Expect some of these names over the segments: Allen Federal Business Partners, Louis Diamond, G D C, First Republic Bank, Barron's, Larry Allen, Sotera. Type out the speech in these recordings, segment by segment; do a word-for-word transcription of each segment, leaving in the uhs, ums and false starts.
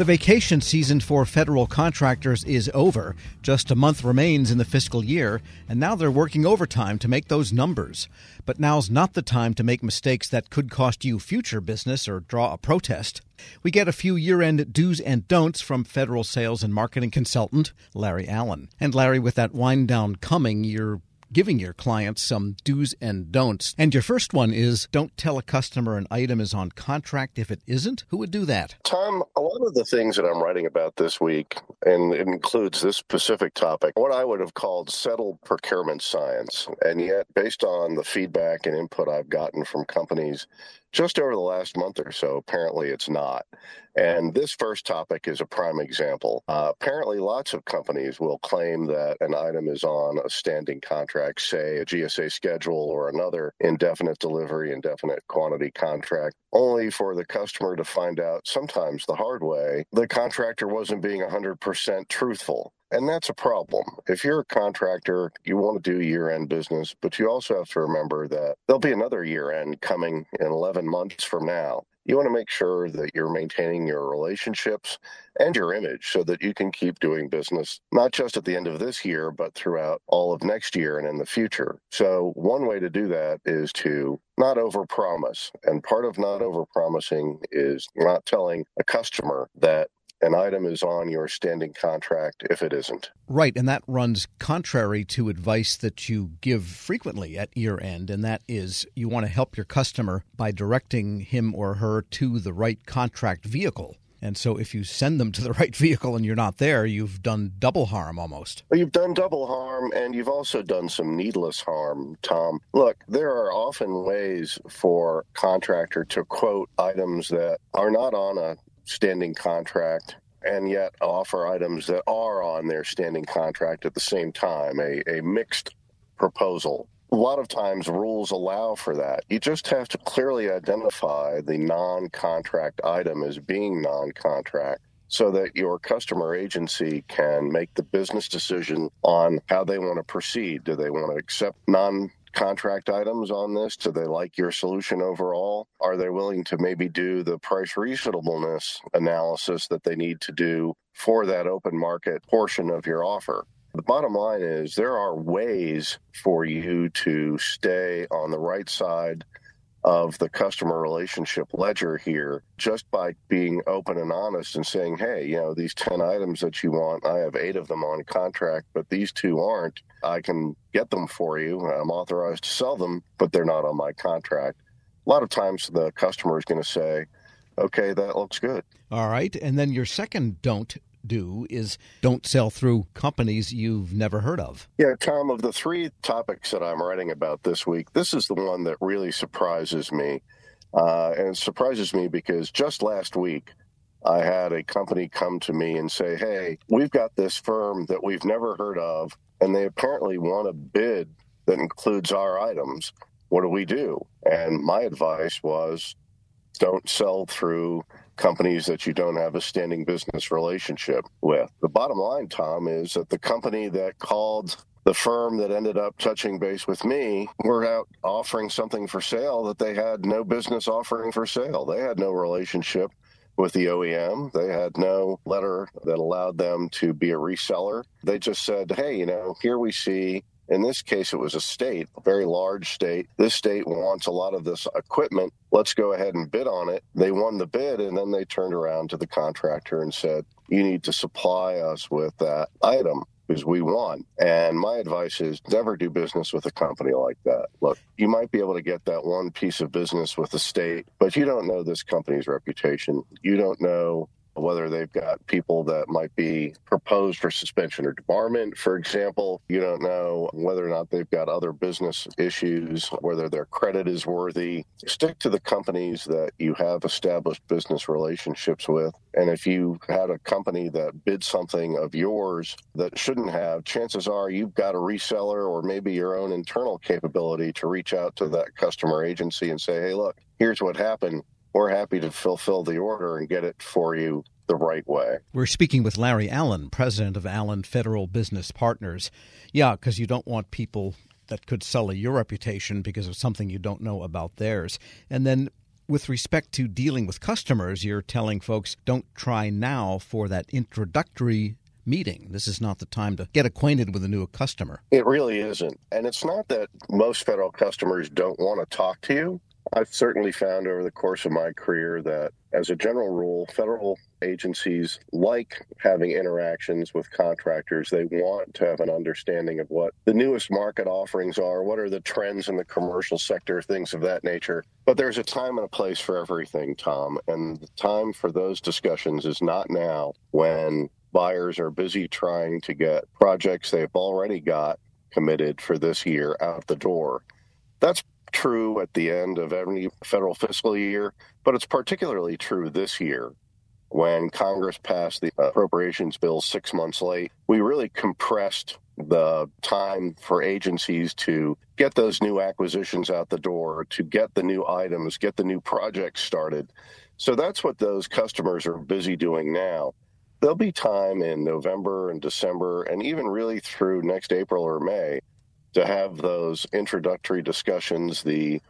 The vacation season for federal contractors is over. Just a month remains in the fiscal year, and now they're working overtime to make those numbers. But now's not the time to make mistakes that could cost you future business or draw a protest. We get a few year-end do's and don'ts from federal sales and marketing consultant Larry Allen. And Larry, with that wind down coming, you're giving your clients some do's and don'ts. And your first one is, don't tell a customer an item is on contract if it isn't. Who would do that? Tom, a lot of the things that I'm writing about this week, and it includes this specific topic, what I would have called settled procurement science. And yet, based on the feedback and input I've gotten from companies just over the last month or so, apparently it's not. And this first topic is a prime example. Uh, apparently, lots of companies will claim that an item is on a standing contract, say a G S A schedule or another indefinite delivery, indefinite quantity contract, only for the customer to find out, sometimes the hard way, the contractor wasn't being one hundred percent truthful. And that's a problem. If you're a contractor, you want to do year-end business, but you also have to remember that there'll be another year-end coming in eleven months from now. You want to make sure that you're maintaining your relationships and your image so that you can keep doing business, not just at the end of this year, but throughout all of next year and in the future. So one way to do that is to not overpromise. And part of not overpromising is not telling a customer that an item is on your standing contract if it isn't. Right, and that runs contrary to advice that you give frequently at year end, and that is you want to help your customer by directing him or her to the right contract vehicle. And so if you send them to the right vehicle and you're not there, you've done double harm almost. Well, you've done double harm, and you've also done some needless harm, Tom. Look, there are often ways for a contractor to quote items that are not on a standing contract and yet offer items that are on their standing contract at the same time, a, a mixed proposal. A lot of times rules allow for that. You just have to clearly identify the non-contract item as being non-contract so that your customer agency can make the business decision on how they want to proceed. Do they want to accept non contract items on this? Do they like your solution overall? Are they willing to maybe do the price reasonableness analysis that they need to do for that open market portion of your offer? The bottom line is there are ways for you to stay on the right side of the customer relationship ledger here just by being open and honest and saying, hey, you know, these ten items that you want, I have eight of them on contract, but these two aren't. I can get them for you. I'm authorized to sell them, but they're not on my contract. A lot of times the customer is going to say, okay, that looks good. All right. And then your second don't do is don't sell through companies you've never heard of. Yeah, Tom, of the three topics that I'm writing about this week, this is the one that really surprises me. Uh, and it surprises me because just last week, I had a company come to me and say, hey, we've got this firm that we've never heard of, and they apparently want a bid that includes our items. What do we do? And my advice was, don't sell through companies that you don't have a standing business relationship with. The bottom line, Tom, is that the company that called the firm that ended up touching base with me were out offering something for sale that they had no business offering for sale. They had no relationship with the O E M. They had no letter that allowed them to be a reseller. They just said, hey, you know, here we see, in this case, it was a state, a very large state. This state wants a lot of this equipment. Let's go ahead and bid on it. They won the bid, and then they turned around to the contractor and said, you need to supply us with that item because we won. And my advice is never do business with a company like that. Look, you might be able to get that one piece of business with the state, but you don't know this company's reputation. You don't know whether they've got people that might be proposed for suspension or debarment, for example. You don't know whether or not they've got other business issues, whether their credit is worthy. Stick to the companies that you have established business relationships with. And if you had a company that bid something of yours that shouldn't have, chances are you've got a reseller or maybe your own internal capability to reach out to that customer agency and say, hey, look, here's what happened. We're happy to fulfill the order and get it for you the right way. We're speaking with Larry Allen, president of Allen Federal Business Partners. Yeah, because you don't want people that could sully your reputation because of something you don't know about theirs. And then with respect to dealing with customers, you're telling folks, don't try now for that introductory meeting. This is not the time to get acquainted with a new customer. It really isn't. And it's not that most federal customers don't want to talk to you. I've certainly found over the course of my career that, as a general rule, federal agencies like having interactions with contractors. They want to have an understanding of what the newest market offerings are, what are the trends in the commercial sector, things of that nature. But there's a time and a place for everything, Tom, and the time for those discussions is not now when buyers are busy trying to get projects they've already got committed for this year out the door. That's true at the end of every federal fiscal year, but it's particularly true this year when Congress passed the appropriations bill six months late. We really compressed the time for agencies to get those new acquisitions out the door, to get the new items, get the new projects started. So that's what those customers are busy doing now. There'll be time in November and December, and even really through next April or May, to have those introductory discussions, the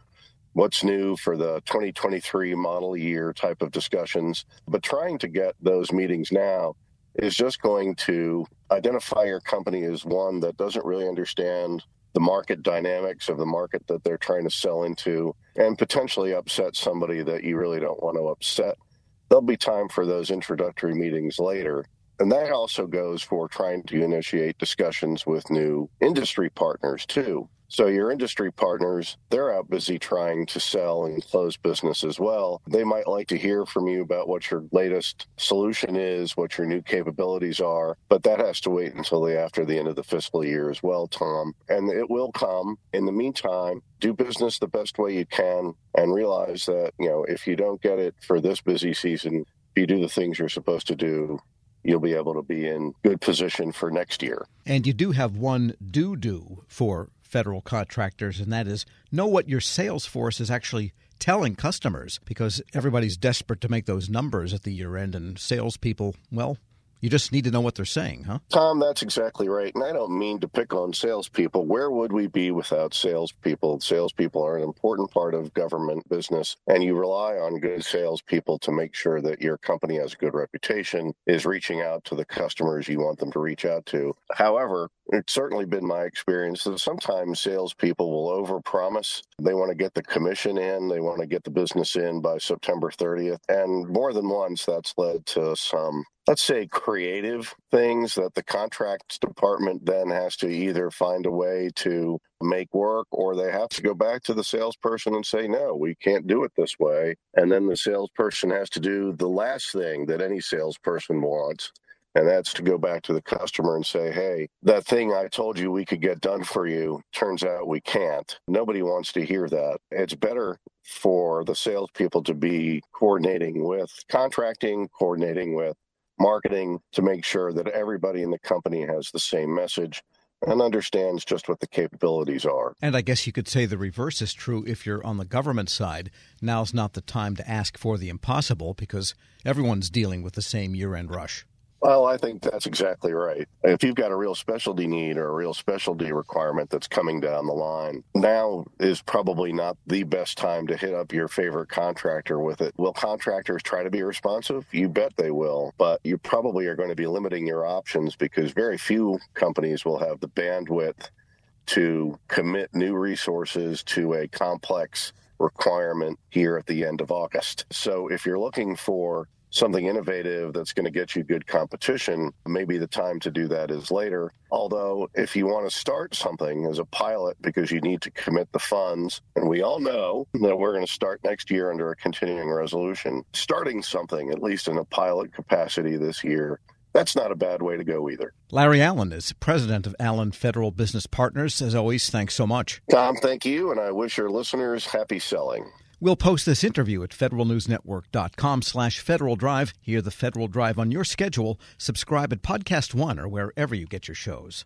what's new for the twenty twenty-three model year type of discussions. But trying to get those meetings now is just going to identify your company as one that doesn't really understand the market dynamics of the market that they're trying to sell into and potentially upset somebody that you really don't want to upset. There'll be time for those introductory meetings later. And that also goes for trying to initiate discussions with new industry partners, too. So your industry partners, they're out busy trying to sell and close business as well. They might like to hear from you about what your latest solution is, what your new capabilities are, but that has to wait until the, after the end of the fiscal year as well, Tom. And it will come. In the meantime, do business the best way you can and realize that, you know, if you don't get it for this busy season, you do the things you're supposed to do, you'll be able to be in good position for next year. And you do have one do-do for federal contractors, and that is know what your sales force is actually telling customers, because everybody's desperate to make those numbers at the year end, and salespeople, well, you just need to know what they're saying, huh? Tom, that's exactly right. And I don't mean to pick on salespeople. Where would we be without salespeople? Salespeople are an important part of government business, and you rely on good salespeople to make sure that your company has a good reputation, is reaching out to the customers you want them to reach out to. However, it's certainly been my experience that sometimes salespeople will overpromise. They want to get the commission in. They want to get the business in by September thirtieth. And more than once, that's led to some, let's say, creative things that the contracts department then has to either find a way to make work, or they have to go back to the salesperson and say, no, we can't do it this way. And then the salesperson has to do the last thing that any salesperson wants. And that's to go back to the customer and say, hey, that thing I told you we could get done for you, turns out we can't. Nobody wants to hear that. It's better for the salespeople to be coordinating with contracting, coordinating with marketing to make sure that everybody in the company has the same message and understands just what the capabilities are. And I guess you could say the reverse is true if you're on the government side. Now's not the time to ask for the impossible because everyone's dealing with the same year-end rush. Well, I think that's exactly right. If you've got a real specialty need or a real specialty requirement that's coming down the line, now is probably not the best time to hit up your favorite contractor with it. Will contractors try to be responsive? You bet they will, but you probably are going to be limiting your options because very few companies will have the bandwidth to commit new resources to a complex requirement here at the end of August. So if you're looking for something innovative that's going to get you good competition, maybe the time to do that is later. Although, if you want to start something as a pilot because you need to commit the funds, and we all know that we're going to start next year under a continuing resolution, starting something, at least in a pilot capacity this year, that's not a bad way to go either. Larry Allen is president of Allen Federal Business Partners. As always, thanks so much. Tom, thank you, and I wish your listeners happy selling. We'll post this interview at federalnewsnetwork.com slash Federal Drive. Hear the Federal Drive on your schedule. Subscribe at Podcast One or wherever you get your shows.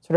sort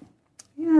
Yeah,